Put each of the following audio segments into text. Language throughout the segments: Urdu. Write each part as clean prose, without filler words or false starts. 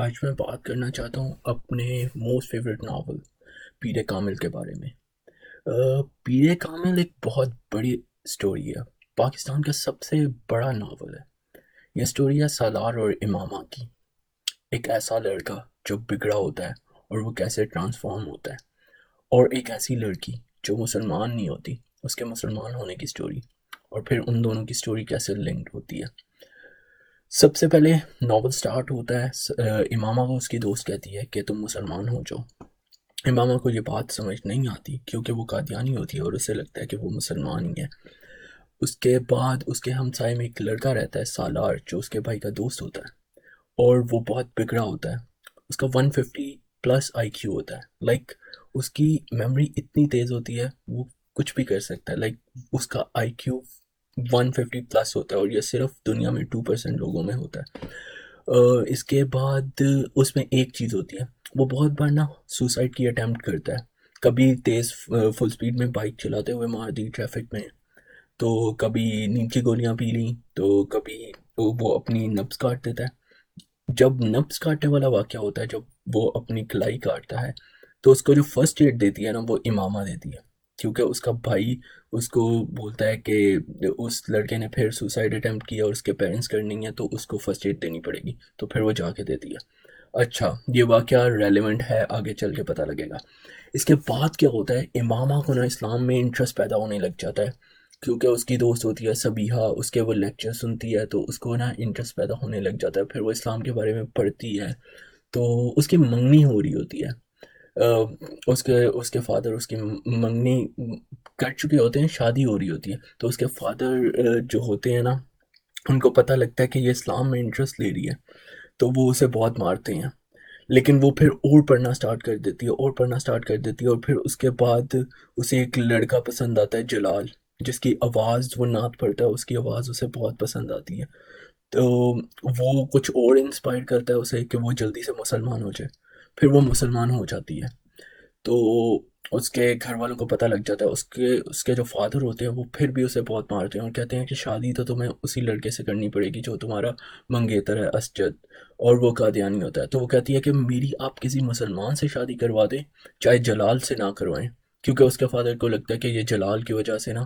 آج میں بات کرنا چاہتا ہوں اپنے موسٹ فیوریٹ ناول پیرے کامل کے بارے میں. پیرے کامل ایک بہت بڑی اسٹوری ہے، پاکستان کا سب سے بڑا ناول ہے. یہ اسٹوری ہے سالار اور امامہ کی، ایک ایسا لڑکا جو بگڑا ہوتا ہے اور وہ کیسے ٹرانسفارم ہوتا ہے، اور ایک ایسی لڑکی جو مسلمان نہیں ہوتی، اس کے مسلمان ہونے کی اسٹوری، اور پھر ان دونوں کی اسٹوری کیسے لنکڈ ہوتی ہے. سب سے پہلے ناول سٹارٹ ہوتا ہے، امامہ کو اس کی دوست کہتی ہے کہ تم مسلمان ہو جاؤ. امامہ کو یہ بات سمجھ نہیں آتی کیونکہ وہ قادیانی ہوتی ہے اور اسے لگتا ہے کہ وہ مسلمان ہی ہے. اس کے بعد اس کے ہمسائے میں ایک لڑکا رہتا ہے سالار، جو اس کے بھائی کا دوست ہوتا ہے، اور وہ بہت بگڑا ہوتا ہے. اس کا 150+ IQ ہوتا ہے، اس کی میموری اتنی تیز ہوتی ہے وہ کچھ بھی کر سکتا ہے. اس کا IQ 150+ ہوتا ہے، اور یہ صرف دنیا میں 2% لوگوں میں ہوتا ہے. اس کے بعد اس میں ایک چیز ہوتی ہے، وہ بہت بار نا سوسائڈ کی اٹیمپٹ کرتا ہے. کبھی تیز فل سپیڈ میں بائک چلاتے ہوئے مار دی ٹریفک میں، تو کبھی نیند کی گولیاں پی لیں، تو کبھی وہ اپنی نبز کاٹ دیتا ہے. جب نبز کاٹنے والا واقعہ ہوتا ہے، جب وہ اپنی کلائی کاٹتا ہے، تو اس کو جو فرسٹ ایڈ دیتی ہے نا، وہ امامہ دیتی ہے، کیونکہ اس کا بھائی اس کو بولتا ہے کہ اس لڑکے نے پھر سوسائڈ اٹیمپٹ کیا اور اس کے پیرنٹس کرنی ہے، تو اس کو فرسٹ ایڈ دینی پڑے گی، تو پھر وہ جا کے دیتی ہے. اچھا، یہ واقعہ ریلیونٹ ہے، آگے چل کے پتہ لگے گا. اس کے بعد کیا ہوتا ہے، امامہ کو نا اسلام میں انٹرسٹ پیدا ہونے لگ جاتا ہے، کیونکہ اس کی دوست ہوتی ہے سبیحہ، اس کے وہ لیکچر سنتی ہے، تو اس کو نا انٹرسٹ پیدا ہونے لگ جاتا ہے. پھر وہ اسلام کے بارے میں پڑھتی ہے، تو اس کی منگنی ہو رہی ہوتی ہے. اس کے فادر اس کی منگنی کر چکے ہوتے ہیں، شادی ہو رہی ہوتی ہے، تو اس کے فادر جو ہوتے ہیں نا، ان کو پتہ لگتا ہے کہ یہ اسلام میں انٹرسٹ لے رہی ہے، تو وہ اسے بہت مارتے ہیں. لیکن وہ پھر اور پڑھنا سٹارٹ کر دیتی ہے. اور پھر اس کے بعد اسے ایک لڑکا پسند آتا ہے، جلال، جس کی آواز وہ نعت پڑھتا ہے، اس کی آواز اسے بہت پسند آتی ہے، تو وہ کچھ اور انسپائر کرتا ہے اسے کہ وہ جلدی سے مسلمان ہو جائے. پھر وہ مسلمان ہو جاتی ہے، تو اس کے گھر والوں کو پتہ لگ جاتا ہے. اس کے جو فادر ہوتے ہیں، وہ پھر بھی اسے بہت مارتے ہیں اور کہتے ہیں کہ شادی تو تمہیں اسی لڑکے سے کرنی پڑے گی جو تمہارا منگیتر ہے، اسجد، اور وہ قادیانی ہوتا ہے. تو وہ کہتی ہے کہ میری آپ کسی مسلمان سے شادی کروا دیں، چاہے جلال سے نہ کروائیں، کیونکہ اس کے فادر کو لگتا ہے کہ یہ جلال کی وجہ سے نا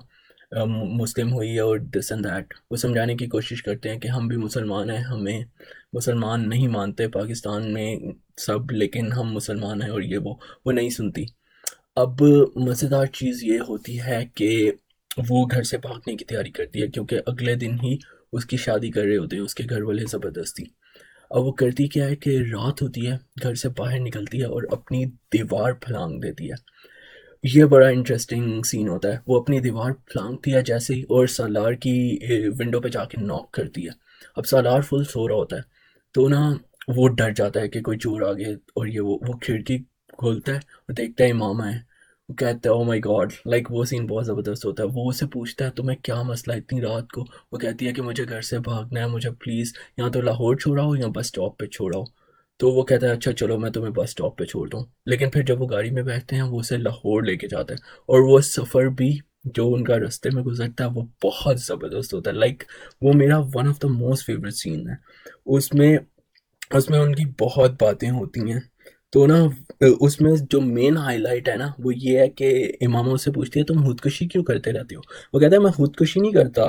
مسلم ہوئی ہے، اور دس اینڈ دیٹ. وہ سمجھانے کی کوشش کرتے ہیں کہ ہم بھی مسلمان ہیں، ہمیں مسلمان نہیں مانتے پاکستان میں سب، لیکن ہم مسلمان ہیں، اور یہ وہ نہیں سنتی. اب مزیدار چیز یہ ہوتی ہے کہ وہ گھر سے بھاگنے کی تیاری کرتی ہے، کیونکہ اگلے دن ہی اس کی شادی کر رہے ہوتے ہیں اس کے گھر والے زبردستی. اب وہ کرتی کیا ہے کہ رات ہوتی ہے، گھر سے باہر نکلتی ہے اور اپنی دیوار پھلانگ دیتی ہے. یہ بڑا انٹرسٹنگ سین ہوتا ہے. وہ اپنی دیوار پھلانگتی ہے جیسے ہی، اور سالار کی ونڈو پہ جا کے ناک کرتی ہے. اب سالار فل سو رہا ہوتا ہے، تو نا وہ ڈر جاتا ہے کہ کوئی چور آ گیا، اور یہ وہ کھڑکی کھولتا ہے اور دیکھتا ہے امامہ ہے. وہ کہتا ہے او مائی گاڈ، وہ سین بہت زبردست ہوتا ہے. وہ اسے پوچھتا ہے تمہیں کیا مسئلہ ہے اتنی رات کو؟ وہ کہتی ہے کہ مجھے گھر سے بھاگنا ہے، مجھے پلیز یا تو لاہور چھوڑا ہو یا بس اسٹاپ پہ چھوڑا ہو. تو وہ کہتا ہے اچھا چلو میں تمہیں بس اسٹاپ پہ چھوڑ دوں. لیکن پھر جب وہ گاڑی میں بیٹھتے ہیں، وہ اسے لاہور لے کے جاتا ہے، اور وہ سفر بھی جو ان کا راستے میں گزرتا ہے وہ بہت زبردست ہوتا ہے. وہ میرا one of the most favourite scene ہے. اس میں ان کی بہت باتیں ہوتی ہیں. تو نا اس میں جو مین ہائی لائٹ ہے نا، وہ یہ ہے کہ امامہ سے پوچھتی ہے تم خودکشی کیوں کرتے رہتے ہو؟ وہ کہتا ہے میں خودکشی نہیں کرتا،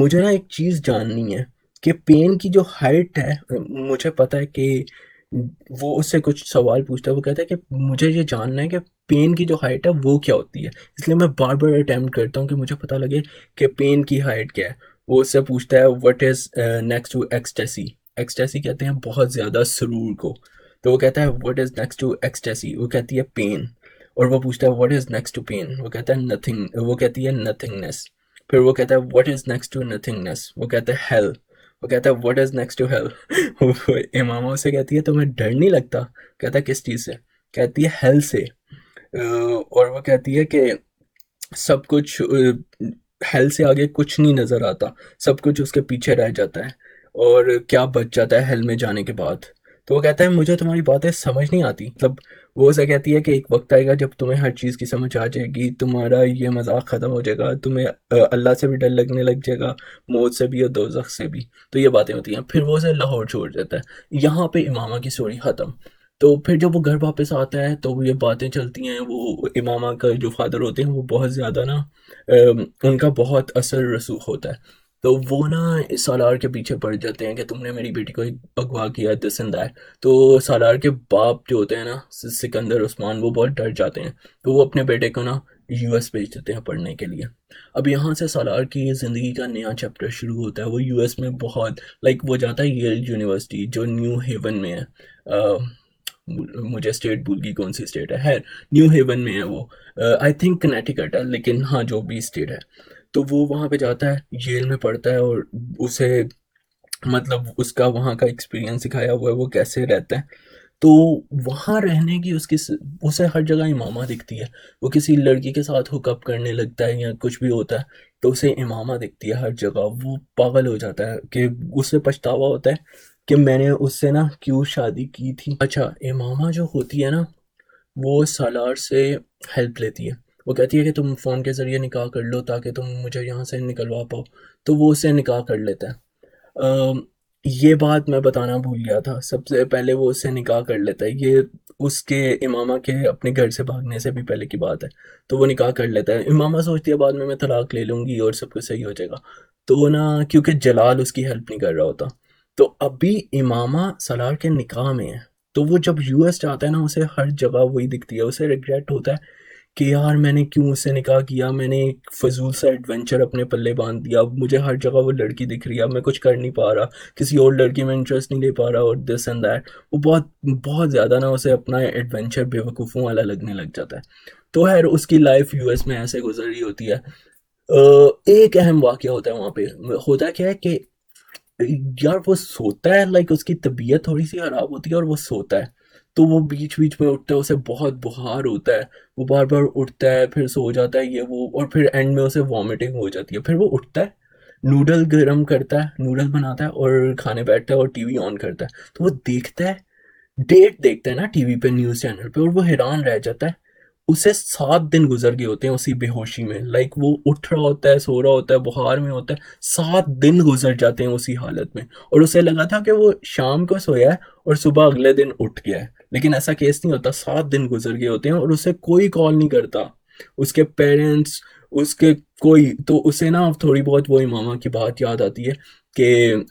مجھے نا ایک چیز جاننی ہے کہ پین کی جو ہائٹ ہے، مجھے پتہ ہے کہ وہ اس سے کچھ سوال پوچھتا ہے. وہ کہتا ہے کہ مجھے یہ جاننا ہے کہ پین کی جو ہائٹ ہے وہ کیا ہوتی ہے، اس لیے میں بار بار اٹیمپٹ کرتا ہوں کہ مجھے پتہ لگے کہ پین کی ہائٹ کیا ہے. وہ اس سے پوچھتا ہے what is next to ecstasy. Ecstasy کہتے ہیں بہت زیادہ سرور کو. تو وہ کہتا ہے what is next to ecstasy. وہ کہتی ہے پین. اور وہ پوچھتا ہے what is next to pain. وہ کہتا ہے نتھنگ. وہ کہتی ہے نتھنگنیس. پھر وہ کہتا ہے what is next to nothingness. وہ کہتا ہے ہیل. وہ کہتا ہے what is next to hell. Imama اسے کہتی ہے تمہیں ڈر نہیں لگتا؟ کہتا ہے کس چیز سے؟ کہتی ہے ہیل سے. اور وہ کہتی ہے کہ سب کچھ ہیل سے آگے کچھ نہیں نظر آتا، سب کچھ اس کے پیچھے رہ جاتا ہے، اور کیا بچ جاتا ہے ہیل میں جانے کے بعد. تو وہ کہتا ہے مجھے تمہاری باتیں سمجھ نہیں آتی. وہ اسے کہتی ہے کہ ایک وقت آئے گا جب تمہیں ہر چیز کی سمجھ آ جائے گی، تمہارا یہ مذاق ختم ہو جائے گا، تمہیں اللہ سے بھی ڈر لگنے لگ جائے گا، موت سے بھی اور دوزخ سے بھی. تو یہ باتیں ہوتی ہیں. پھر وہ اسے لاہور چھوڑ دیتا ہے. یہاں پہ امامہ کی سٹوری ختم. تو پھر جب وہ گھر واپس آتا ہے تو یہ باتیں چلتی ہیں. وہ امامہ کا جو فادر ہوتے ہیں وہ بہت زیادہ نا ان کا بہت اثر رسوخ ہوتا ہے. تو وہ نا سالار کے پیچھے پڑ جاتے ہیں کہ تم نے میری بیٹی کو اغوا کیا دس اینڈ دیٹ. تو سالار کے باپ جو ہوتے ہیں نا اسکندر عثمان، وہ بہت ڈر جاتے ہیں. تو وہ اپنے بیٹے کو نا یو ایس بھیج دیتے ہیں پڑھنے کے لیے. اب یہاں سے سالار کی زندگی کا نیا چیپٹر شروع ہوتا ہے. وہ یو ایس میں بہت وہ جاتا ہے ییل یونیورسٹی جو نیو ہیون میں ہے. مجھے اسٹیٹ بھول گئی کون سی اسٹیٹ ہے. خیر نیو ہیون میں ہے وہ، آئی تھنک کنیکٹیکٹ ہے، لیکن ہاں جو بھی اسٹیٹ ہے. تو وہ وہاں پہ جاتا ہے، ییل میں پڑھتا ہے اور اسے اس کا وہاں کا ایکسپیرینس سکھایا ہوا ہے، وہ کیسے رہتا ہے. تو وہاں رہنے کی اسے ہر جگہ امامہ دکھتی ہے. وہ کسی لڑکی کے ساتھ ہک اپ کرنے لگتا ہے یا کچھ بھی ہوتا ہے تو اسے امامہ دکھتی ہے ہر جگہ. وہ پاگل ہو جاتا ہے کہ اسے پچھتاوا ہوتا ہے کہ میں نے اس سے نا کیوں شادی کی تھی. اچھا امامہ جو ہوتی ہے نا وہ سالار سے ہیلپ لیتی ہے. وہ کہتی ہے کہ تم فون کے ذریعے نکاح کر لو تاکہ تم مجھے یہاں سے نکلوا پاؤ. تو وہ اسے نکاح کر لیتا ہے. یہ بات میں بتانا بھول گیا تھا. سب سے پہلے وہ اسے نکاح کر لیتا ہے. یہ اس کے امامہ کے اپنے گھر سے بھاگنے سے بھی پہلے کی بات ہے. تو وہ نکاح کر لیتا ہے. امامہ سوچتی ہے بعد میں میں طلاق لے لوں گی اور سب کچھ صحیح ہو جائے گا. تو نا کیونکہ جلال اس کی ہیلپ نہیں کر رہا ہوتا. تو ابھی امامہ سالار کے نکاح میں ہے. تو وہ جب یو ایس جاتا ہے نا اسے ہر جگہ وہی دکھتی ہے. اسے ریگریٹ ہوتا ہے کہ یار میں نے کیوں اس سے نکاح کیا، میں نے ایک فضول سا ایڈونچر اپنے پلے باندھ دیا. مجھے ہر جگہ وہ لڑکی دکھ رہی ہے، میں کچھ کر نہیں پا رہا، کسی اور لڑکی میں انٹرسٹ نہیں لے پا رہا اور دس اینڈ دیٹ. وہ بہت زیادہ نا اسے اپنا ایڈونچر بے وقوفوں والا لگنے لگ جاتا ہے. تو خیر اس کی لائف یو ایس میں ایسے گزر رہی ہوتی ہے. ایک اہم واقعہ ہوتا ہے وہاں پہ. ہوتا کیا ہے کہ یار وہ سوتا ہے، اس کی طبیعت تھوڑی سی خراب ہوتی ہے اور وہ سوتا ہے. تو وہ بیچ بیچ میں اٹھتا ہے، اسے بہت بخار ہوتا ہے، وہ بار بار اٹھتا ہے پھر سو جاتا ہے یہ وہ، اور پھر اینڈ میں اسے وامٹنگ ہو جاتی ہے. پھر وہ اٹھتا ہے، نوڈل گرم کرتا ہے، نوڈل بناتا ہے اور کھانے بیٹھتا ہے اور ٹی وی آن کرتا ہے. تو وہ دیکھتا ہے، ڈیٹ دیکھتا ہے نا ٹی وی پہ، نیوز چینل پہ، اور وہ حیران رہ جاتا ہے. اسے 7 دن گزر گئے ہوتے ہیں اسی بے ہوشی میں. وہ اٹھ رہا ہوتا ہے، سو رہا ہوتا ہے، بخار میں ہوتا ہے. 7 دن گزر جاتے ہیں اسی حالت میں. اور اسے لگا تھا کہ وہ شام کو سویا ہے اور صبح اگلے دن اٹھ گیا ہے، لیکن ایسا کیس نہیں ہوتا. 7 دن گزر گئے ہوتے ہیں اور اسے کوئی کال نہیں کرتا، اس کے پیرنٹس، اس کے کوئی. تو اسے نا تھوڑی بہت وہ امامہ کی بات یاد آتی ہے کہ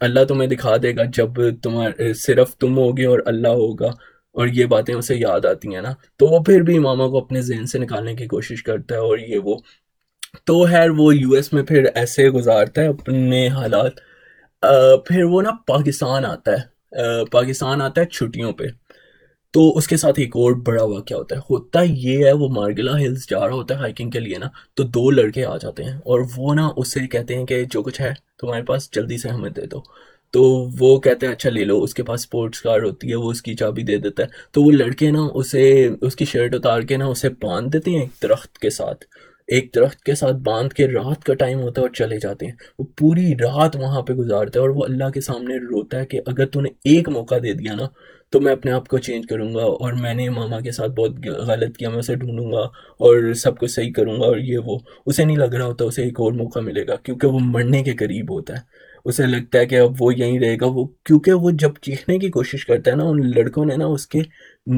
اللہ تمہیں دکھا دے گا جب تمہارے صرف تم ہوگے اور اللہ ہوگا، اور یہ باتیں اسے یاد آتی ہیں نا. تو وہ پھر بھی امامہ کو اپنے ذہن سے نکالنے کی کوشش کرتا ہے اور یہ وہ. تو خیر وہ یو ایس میں پھر ایسے گزارتا ہے اپنے حالات. پھر وہ نا پاکستان آتا ہے. پاکستان آتا ہے چھٹیوں پہ. تو اس کے ساتھ ایک اور بڑا واقعہ ہوتا ہے. ہوتا یہ ہے وہ مارگلا ہلز جا رہا ہوتا ہے ہائکنگ کے لیے نا. تو 2 لڑکے آ جاتے ہیں اور وہ نا اسے کہتے ہیں کہ جو کچھ ہے تمہارے پاس جلدی سے ہمیں دے دو. تو وہ کہتے ہیں اچھا لے لو. اس کے پاس اسپورٹس کار ہوتی ہے، وہ اس کی چابی دے دیتا ہے. تو وہ لڑکے نا اسے اس کی شرٹ اتار کے نا اسے باندھ دیتے ہیں ایک درخت کے ساتھ باندھ کے. رات کا ٹائم ہوتا ہے اور چلے جاتے ہیں. وہ پوری رات وہاں پہ گزارتا ہے اور وہ اللہ کے سامنے روتا ہے کہ اگر تو نے ایک موقع دے دیا نا تو میں اپنے آپ کو چینج کروں گا، اور میں نے ماما کے ساتھ بہت غلط کیا، میں اسے ڈھونڈوں گا اور سب کچھ صحیح کروں گا اور یہ وہ. اسے نہیں لگ رہا ہوتا اسے ایک اور موقع ملے گا، کیونکہ وہ مرنے کے قریب ہوتا ہے. اسے لگتا ہے کہ اب وہ یہیں رہے گا. وہ کیونکہ وہ جب چیخنے کی کوشش کرتا ہے نا، ان لڑکوں نے نا اس کے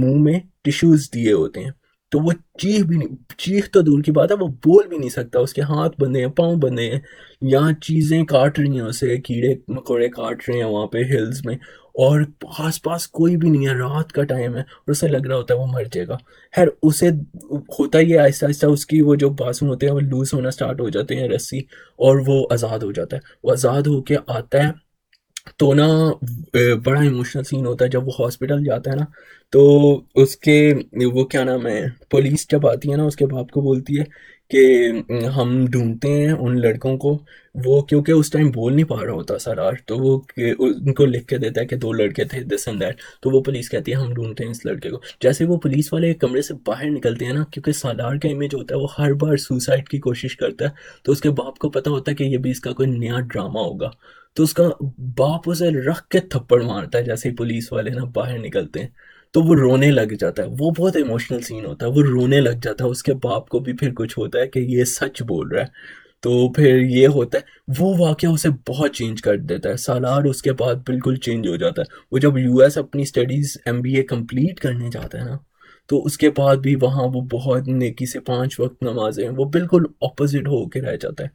منہ میں ٹشوز دیے ہوتے ہیں. تو وہ چیخ تو دور کی بات ہے، وہ بول بھی نہیں سکتا. اس کے ہاتھ بندھے ہیں، پاؤں بندھے ہیں، یہاں چیزیں کاٹ رہی ہیں اسے، کیڑے مکوڑے کاٹ رہے ہیں وہاں پہ ہلز میں، اور آس پاس کوئی بھی نہیں ہے. رات کا ٹائم ہے اور اسے لگ رہا ہوتا ہے وہ مر جائے گا. خیر اسے ہوتا ہی ہے آہستہ آہستہ اس کی وہ جو بازو ہوتے ہیں وہ لوز ہونا سٹارٹ ہو جاتے ہیں رسی، اور وہ آزاد ہو جاتا ہے. وہ آزاد ہو کے آتا ہے تو نا بڑا ایموشنل سین ہوتا ہے جب وہ ہاسپٹل جاتا ہے نا. تو اس کے وہ کیا نام ہے، پولیس جب آتی ہے نا اس کے باپ کو بولتی ہے کہ ہم ڈھونڈتے ہیں ان لڑکوں کو. وہ کیونکہ اس ٹائم بول نہیں پا رہا ہوتا سالار، تو وہ ان کو لکھ کے دیتا ہے کہ 2 لڑکے تھے دس اینڈ دیٹ. تو وہ پولیس کہتی ہے ہم ڈھونڈتے ہیں اس لڑکے کو. جیسے وہ پولیس والے کمرے سے باہر نکلتے ہیں نا، کیونکہ سالار کا امیج ہوتا ہے وہ ہر بار سوسائڈ کی کوشش کرتا ہے. تو اس کے باپ کو پتہ ہوتا ہے کہ یہ بھی اس کا کوئی نیا ڈرامہ ہوگا. تو اس کا باپ اسے رکھ کے تھپڑ مارتا ہے جیسے پولیس والے نا باہر نکلتے ہیں. تو وہ رونے لگ جاتا ہے. وہ بہت ایموشنل سین ہوتا ہے, وہ رونے لگ جاتا ہے. اس کے باپ کو بھی پھر کچھ ہوتا ہے کہ یہ سچ بول رہا ہے, تو پھر یہ ہوتا ہے. وہ واقعہ اسے بہت چینج کر دیتا ہے. سالار اس کے بعد بالکل چینج ہو جاتا ہے. وہ جب یو ایس اپنی studies M B A complete کرنے جاتا ہے نا, تو اس کے بعد بھی وہاں وہ بہت نیکی سے 5 وقت نمازیں, وہ بالکل اپوزٹ ہو کے رہ جاتا ہے.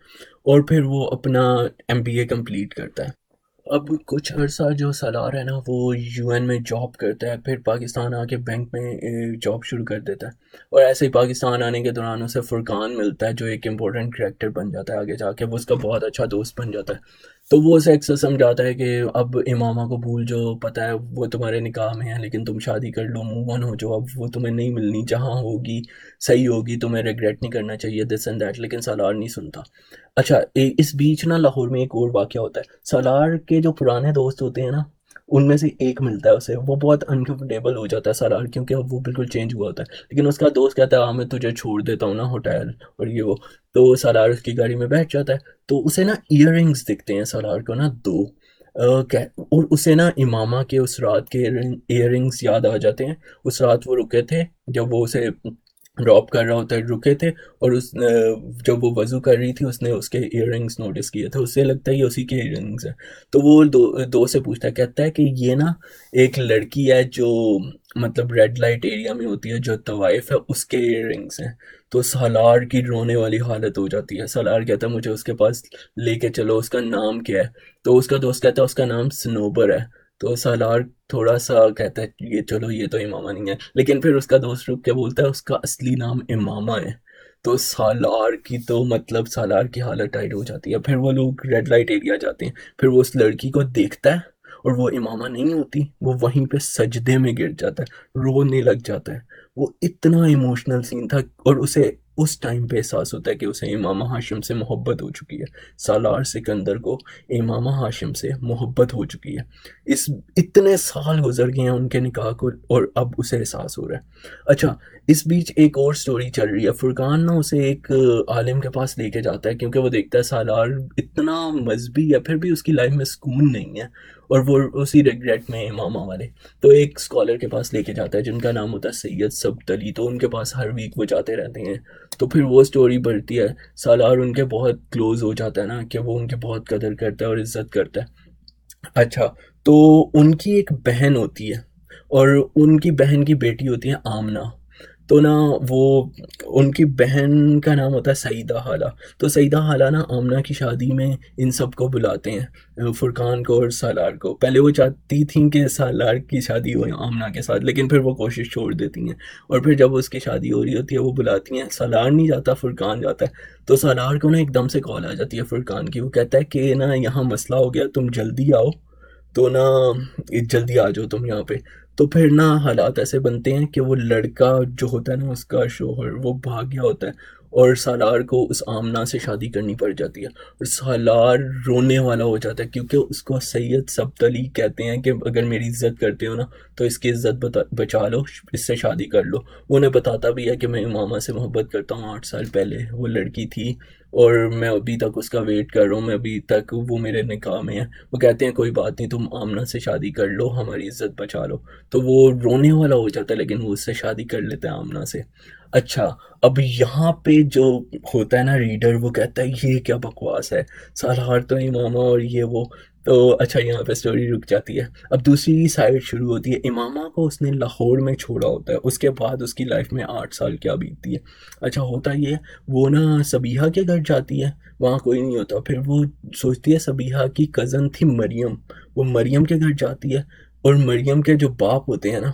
اور پھر وہ اپنا ایم بی اے کمپلیٹ کرتا ہے. اب کچھ عرصہ جو سالار ہے نا, وہ یو این میں جاب کرتا ہے, پھر پاکستان آ کے بینک میں جاب شروع کر دیتا ہے. اور ایسے ہی پاکستان آنے کے دوران اسے فرقان ملتا ہے, جو ایک امپورٹنٹ کریکٹر بن جاتا ہے آگے جا کے. وہ اس کا بہت اچھا دوست بن جاتا ہے. تو وہ اسے اکثر سمجھاتا ہے کہ اب امامہ کو بھول جاؤ, پتہ ہے وہ تمہارے نکاح میں ہے, لیکن تم شادی کر لو, موو آن ہو جاؤ, اب وہ تمہیں نہیں ملنی, جہاں ہوگی صحیح ہوگی, تمہیں ریگریٹ نہیں کرنا چاہیے, دس اینڈ دیٹ. لیکن سالار نہیں سنتا. اچھا اس بیچ نا لاہور میں ایک اور واقعہ ہوتا ہے. سالار کے جو پرانے دوست ہوتے ہیں نا, ان میں سے ایک ملتا ہے اسے. وہ بہت انکمفرٹیبل ہو جاتا ہے سالار, کیونکہ اب وہ بالکل چینج ہوا ہوتا ہے. لیکن اس کا دوست کہتا ہے میں تجھے چھوڑ دیتا ہوں نا ہوٹل اور یہ وہ. تو سالار اس کی گاڑی میں بیٹھ جاتا ہے. تو اسے نا ایئر رنگس دکھتے ہیں سالار کو نا 2, اور اسے نا امامہ کے اس رات کے ایئر رنگس یاد آ جاتے ہیں. اس رات وہ رکے تھے, جب وہ اسے ڈراپ کر رہا ہوتا ہے, رکے تھے, اور اس جب وہ وضو کر رہی تھی, اس نے اس کے ایئر رنگس نوٹس کیے تھے. اسے لگتا ہے یہ اسی کے ایئر رنگس ہیں. تو وہ دو سے پوچھتا ہے, کہتا ہے کہ یہ نا ایک لڑکی ہے جو مطلب ریڈ لائٹ ایریا میں ہوتی ہے, جو طوائف ہے, اس کے ایئر رنگس ہیں. تو سالار کی رونے والی حالت ہو جاتی ہے. سالار کہتا ہے مجھے اس کے پاس لے کے چلو, اس کا نام کیا ہے؟ تو اس کا دوست کہتا ہے اس کا نام سنوبر ہے. تو سالار تھوڑا سا کہتا ہے یہ چلو یہ تو امامہ نہیں ہے. لیکن پھر اس کا دوست رک کے بولتا ہے اس کا اصلی نام امامہ ہے. تو سالار کی تو مطلب سالار کی حالت ٹائٹ ہو جاتی ہے. پھر وہ لوگ ریڈ لائٹ ایریا جاتے ہیں. پھر وہ اس لڑکی کو دیکھتا ہے اور وہ امامہ نہیں ہوتی. وہ وہیں پہ سجدے میں گر جاتا ہے, رونے لگ جاتا ہے. وہ اتنا ایموشنل سین تھا, اور اسے اس ٹائم پہ احساس ہوتا ہے کہ اسے امامہ ہاشم سے محبت ہو چکی ہے. سالار سکندر کو امامہ ہاشم سے محبت ہو چکی ہے. اس اتنے سال گزر گئے ہیں ان کے نکاح کو, اور اب اسے احساس ہو رہا ہے. اچھا اس بیچ ایک اور سٹوری چل رہی ہے. فرقان نا اسے ایک عالم کے پاس لے کے جاتا ہے, کیونکہ وہ دیکھتا ہے سالار اتنا مذہبی ہے, پھر بھی اس کی لائف میں سکون نہیں ہے, اور وہ اسی ریگریٹ میں امامہ والے. تو ایک اسکالر کے پاس لے کے جاتا ہے, جن کا نام ہوتا ہے سید سبت علی. تو ان کے پاس ہر ویک وہ جاتے رہتے ہیں. تو پھر وہ سٹوری بڑھتی ہے. سالار ان کے بہت کلوز ہو جاتا ہے نا, کہ وہ ان کی بہت قدر کرتا ہے اور عزت کرتا ہے. اچھا تو ان کی ایک بہن ہوتی ہے, اور ان کی بہن کی بیٹی ہوتی ہے آمنہ. تو نا وہ ان کی بہن کا نام ہوتا ہے سعیدہ حالہ. تو سعیدہ حالہ نا آمنہ کی شادی میں ان سب کو بلاتے ہیں, فرقان کو اور سالار کو. پہلے وہ چاہتی تھیں کہ سالار کی شادی ہو آمنہ کے ساتھ, لیکن پھر وہ کوشش چھوڑ دیتی ہیں. اور پھر جب اس کی شادی ہو رہی ہوتی ہے, وہ بلاتی ہیں, سالار نہیں جاتا, فرقان جاتا ہے. تو سالار کو نا ایک دم سے کال آ جاتی ہے فرقان کی. وہ کہتا ہے کہ نا یہاں مسئلہ ہو گیا, تم جلدی آؤ. تو نا جلدی آ جاؤ تم یہاں پہ. تو پھر نا حالات ایسے بنتے ہیں کہ وہ لڑکا جو ہوتا ہے نا, اس کا شوہر وہ بھاگ گیا ہوتا ہے, اور سالار کو اس آمنہ سے شادی کرنی پڑ جاتی ہے. اور سالار رونے والا ہو جاتا ہے, کیونکہ اس کو سید سبت علی کہتے ہیں کہ اگر میری عزت کرتے ہو نا, تو اس کی عزت بچا لو, اس سے شادی کر لو. وہ انہیں بتاتا بھی ہے کہ میں امامہ سے محبت کرتا ہوں, 8 سال پہلے وہ لڑکی تھی, اور میں ابھی تک اس کا ویٹ کر رہا ہوں, میں ابھی تک وہ میرے نکاح میں ہے. وہ کہتے ہیں کوئی بات نہیں, تم آمنہ سے شادی کر لو, ہماری عزت بچا لو. تو وہ رونے والا ہو جاتا ہے, لیکن وہ اس سے شادی کر لیتا ہے آمنہ سے. اچھا اب یہاں پہ جو ہوتا ہے نا ریڈر, وہ کہتا ہے یہ کیا بکواس ہے, سالار تو امامہ اور یہ وہ. تو اچھا یہاں پہ سٹوری رک جاتی ہے. اب دوسری سائیڈ شروع ہوتی ہے. امامہ کو اس نے لاہور میں چھوڑا ہوتا ہے, اس کے بعد اس کی لائف میں 8 سال کیا بیتتی ہے. اچھا ہوتا یہ وہ نا صبیحہ کے گھر جاتی ہے, وہاں کوئی نہیں ہوتا. پھر وہ سوچتی ہے صبیحہ کی کزن تھی مریم, وہ مریم کے گھر جاتی ہے, اور مریم کے جو باپ ہوتے ہیں نا,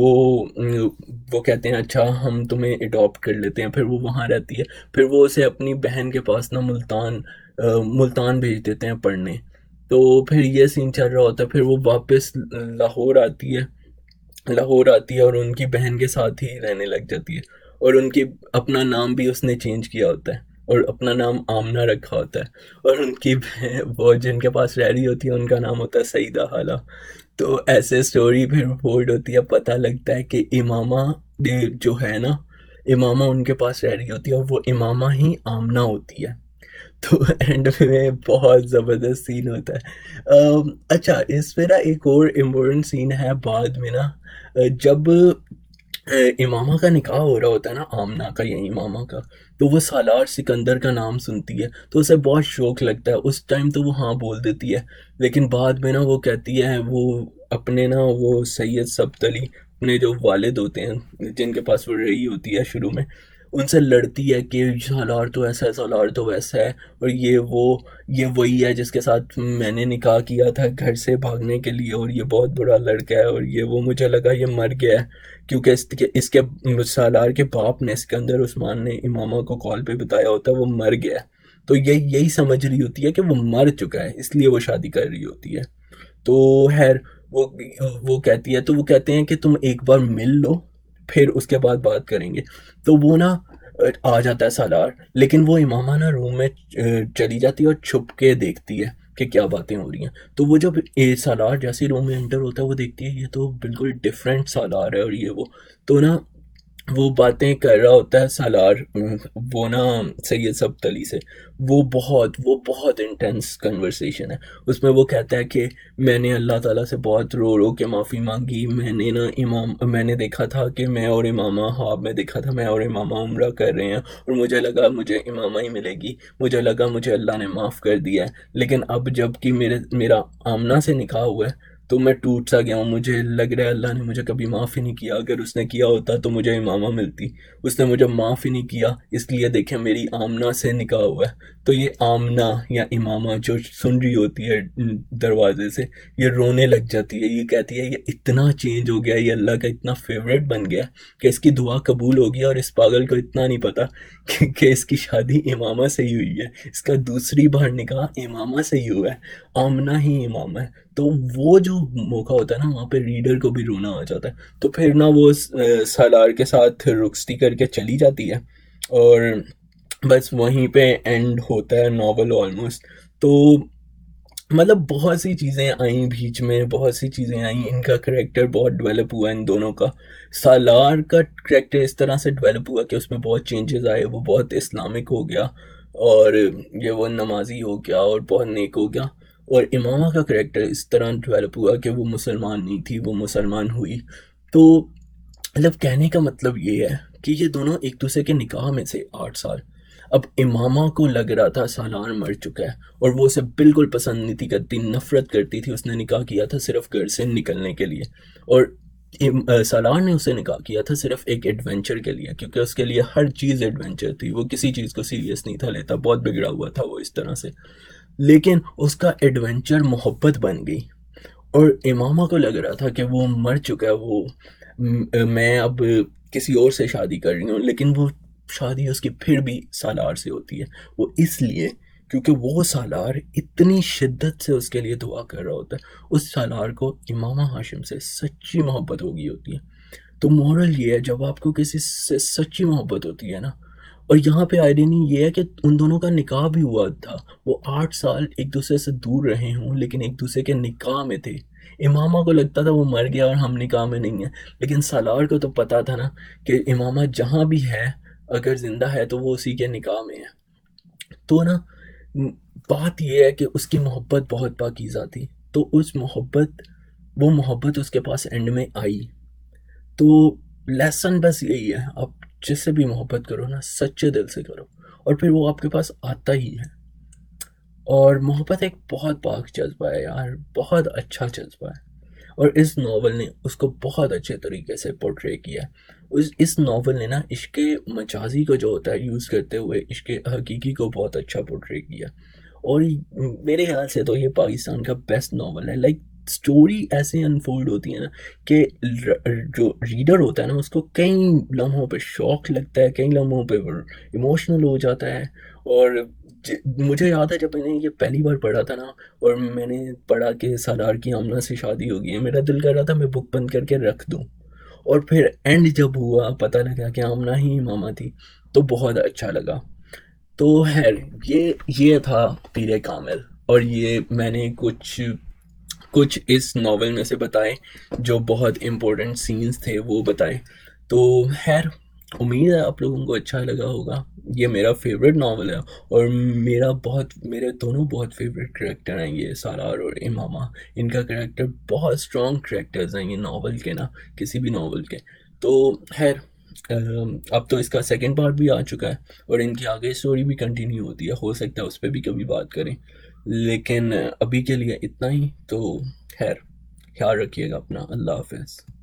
وہ کہتے ہیں اچھا ہم تمہیں اڈاپٹ کر لیتے ہیں. پھر وہ وہاں رہتی ہے. پھر وہ اسے اپنی بہن کے پاس نا ملتان بھیج دیتے ہیں پڑھنے. تو پھر یہ سین چل رہا ہوتا ہے. پھر وہ واپس لاہور آتی ہے اور ان کی بہن کے ساتھ ہی رہنے لگ جاتی ہے. اور ان کی اپنا نام بھی اس نے چینج کیا ہوتا ہے, اور اپنا نام آمنہ رکھا ہوتا ہے. اور ان کی وہ جن کے پاس رہ رہی ہوتی ہے, ان کا نام ہوتا ہے سعیدہ حالہ. تو ایسے سٹوری پھر فولڈ ہوتی ہے. پتہ لگتا ہے کہ امامہ جو ہے نا, امامہ ان کے پاس رہ رہی ہوتی ہے, اور وہ امامہ ہی آمنہ ہوتی ہے. تو اینڈ میں بہت زبردست سین ہوتا ہے. اچھا اس پہ نا ایک اور امپورٹنٹ سین ہے بعد میں نا جب امامہ کا نکاح ہو رہا ہوتا ہے نا آمنہ کا یا امامہ کا, تو وہ سالار سکندر کا نام سنتی ہے تو اسے بہت شوق لگتا ہے. اس ٹائم تو وہ ہاں بول دیتی ہے لیکن بعد میں نا وہ کہتی ہے وہ اپنے نا وہ سید سبت علی اپنے جو والد ہوتے ہیں جن کے پاس وہ رہی ہوتی ہے شروع میں, ان سے لڑتی ہے کہ سالار تو ایسا ہے سالار تو ویسا ہے اور یہ وہی ہے جس کے ساتھ میں نے نکاح کیا تھا گھر سے بھاگنے کے لیے, اور یہ بہت برا لڑکا ہے اور یہ وہ مجھے لگا یہ مر گیا ہے کیونکہ اس کے سالار کے باپ نے اسکندر عثمان نے امامہ کو کال پہ بتایا ہوتا ہے وہ مر گیا ہے. تو یہی سمجھ رہی ہوتی ہے کہ وہ مر چکا ہے اس لیے وہ شادی کر رہی ہوتی ہے. تو خیر وہ کہتی ہے, تو وہ کہتے ہیں کہ تم ایک بار مل لو پھر اس کے بعد بات کریں گے. تو وہ نا آ جاتا ہے سالار لیکن وہ امامہ نا روم میں چلی جاتی ہے اور چھپ کے دیکھتی ہے کہ کیا باتیں ہو رہی ہیں. تو وہ جب سالار جیسے روم میں انٹر ہوتا ہے وہ دیکھتی ہے یہ تو بالکل ڈفرینٹ سالار ہے اور یہ وہ تو نا وہ باتیں کر رہا ہوتا ہے سالار وہ نا سید سبت علی سے. وہ بہت انٹینس کنورسیشن ہے. اس میں وہ کہتا ہے کہ میں نے اللہ تعالیٰ سے بہت رو رو کے معافی مانگی, میں نے دیکھا تھا کہ میں اور امامہ خواب میں دیکھا تھا میں اور امامہ عمرہ کر رہے ہیں اور مجھے لگا مجھے امامہ ہی ملے گی, مجھے لگا مجھے اللہ نے معاف کر دیا ہے, لیکن اب جب کہ میرا آمنہ سے نکاح ہوا ہے تو میں ٹوٹ سا گیا ہوں. مجھے لگ رہا ہے اللہ نے مجھے کبھی معاف ہی نہیں کیا, اگر اس نے کیا ہوتا تو مجھے امامہ ملتی, اس نے مجھے معاف ہی نہیں کیا اس لیے دیکھیں میری آمنہ سے نکاح ہوا ہے. تو یہ آمنہ یا امامہ جو سن رہی ہوتی ہے دروازے سے یہ رونے لگ جاتی ہے. یہ کہتی ہے یہ اتنا چینج ہو گیا, یہ اللہ کا اتنا فیوریٹ بن گیا کہ اس کی دعا قبول ہوگی اور اس پاگل کو اتنا نہیں پتا کہ اس کی شادی امامہ سے ہی ہوئی ہے, اس کا دوسری بار نکاح امامہ سے ہی ہوا ہے, آمنہ ہی امامہ ہے. تو وہ جو موقع ہوتا ہے نا وہاں پہ ریڈر کو بھی رونا آ جاتا ہے. تو پھر نا وہ سالار کے ساتھ رخصتی کر کے چلی جاتی ہے اور بس وہیں پہ اینڈ ہوتا ہے ناول آلموسٹ. تو مطلب بہت سی چیزیں آئیں بیچ میں, بہت سی چیزیں آئیں, ان کا کریکٹر بہت ڈیولپ ہوا ان دونوں کا. سالار کا کریکٹر اس طرح سے ڈیولپ ہوا کہ اس میں بہت چینجز آئے, وہ بہت اسلامک ہو گیا اور یہ وہ نمازی ہو گیا اور بہت نیک ہو گیا. اور امامہ کا کریکٹر اس طرح ڈیولپ ہوا کہ وہ مسلمان نہیں تھی وہ مسلمان ہوئی. تو مطلب کہنے کا مطلب یہ ہے کہ یہ دونوں ایک دوسرے کے نکاح میں سے 8 سال. اب امامہ کو لگ رہا تھا سالار مر چکا ہے اور وہ اسے بالکل پسند نہیں تھی کرتی, نفرت کرتی تھی. اس نے نکاح کیا تھا صرف گھر سے نکلنے کے لیے اور سالار نے اسے نکاح کیا تھا صرف ایک ایڈونچر کے لیے کیونکہ اس کے لیے ہر چیز ایڈونچر تھی, وہ کسی چیز کو سیریس نہیں تھا لیتا, بہت بگڑا ہوا تھا وہ اس طرح سے. لیکن اس کا ایڈونچر محبت بن گئی اور امامہ کو لگ رہا تھا کہ وہ مر چکا ہے, وہ میں اب کسی اور سے شادی کر رہی ہوں. لیکن وہ شادی اس کی پھر بھی سالار سے ہوتی ہے, وہ اس لیے کیونکہ وہ سالار اتنی شدت سے اس کے لیے دعا کر رہا ہوتا ہے. اس سالار کو امامہ ہاشم سے سچی محبت ہو گئی ہوتی ہے. تو مورل یہ ہے جب آپ کو کسی سے سچی محبت ہوتی ہے نا, اور یہاں پہ آئیڈینی یہ ہے کہ ان دونوں کا نکاح بھی ہوا تھا, وہ 8 سال ایک دوسرے سے دور رہے ہوں لیکن ایک دوسرے کے نکاح میں تھے. امامہ کو لگتا تھا وہ مر گیا اور ہم نکاح میں نہیں ہیں, لیکن سالار کو تو پتا تھا نا کہ امامہ جہاں بھی ہے اگر زندہ ہے تو وہ اسی کے نکاح میں ہے. تو نا بات یہ ہے کہ اس کی محبت بہت پاکیزہ تھی, تو وہ محبت اس کے پاس اینڈ میں آئی. تو لیسن بس یہی ہے, آپ جس سے بھی محبت کرو نا سچے دل سے کرو اور پھر وہ آپ کے پاس آتا ہی ہے. اور محبت ایک بہت پاک جذبہ ہے یار, بہت اچھا جذبہ ہے, اور اس ناول نے اس کو بہت اچھے طریقے سے پورٹری کیا ہے. اس ناول نے نا عشق مجازی کو جو ہوتا ہے یوز کرتے ہوئے عشق حقیقی کو بہت اچھا پورٹری کیا. اور میرے خیال سے تو یہ پاکستان کا بیسٹ ناول ہے. لائک اسٹوری ایسے انفولڈ ہوتی ہے نا کہ جو ریڈر ہوتا ہے نا اس کو کئی لمحوں پہ شوق لگتا ہے, کئی لمحوں پہ ایموشنل ہو جاتا ہے. اور مجھے یاد ہے جب میں نے یہ پہلی بار پڑھا تھا نا اور میں نے پڑھا کہ سالار کی آمنہ سے شادی ہو گئی ہے, میرا دل کر رہا تھا میں بک بند کر کے رکھ دوں. اور پھر اینڈ جب ہوا پتہ لگا کہ آمنہ ہی امامہ تھی تو بہت اچھا لگا. تو خیر یہ تھا پیرے کامل, اور یہ میں نے کچھ اس ناول میں سے بتائے جو بہت امپورٹنٹ سینز تھے وہ بتائے. تو خیر امید ہے آپ لوگوں کو اچھا لگا ہوگا. یہ میرا فیوریٹ ناول ہے اور میرے دونوں بہت فیوریٹ کریکٹر ہیں یہ سالار اور امامہ. ان کا کریکٹر بہت اسٹرانگ کریکٹرز ہیں یہ ناول کے نا, کسی بھی ناول کے. تو خیر اب تو اس کا سیکنڈ پارٹ بھی آ چکا ہے اور ان کی آگے اسٹوری بھی کنٹینیو ہوتی ہے, ہو سکتا ہے اس پہ بھی کبھی بات کریں, لیکن ابھی کے لیے اتنا ہی. تو خیر خیال رکھیے گا اپنا, اللہ حافظ.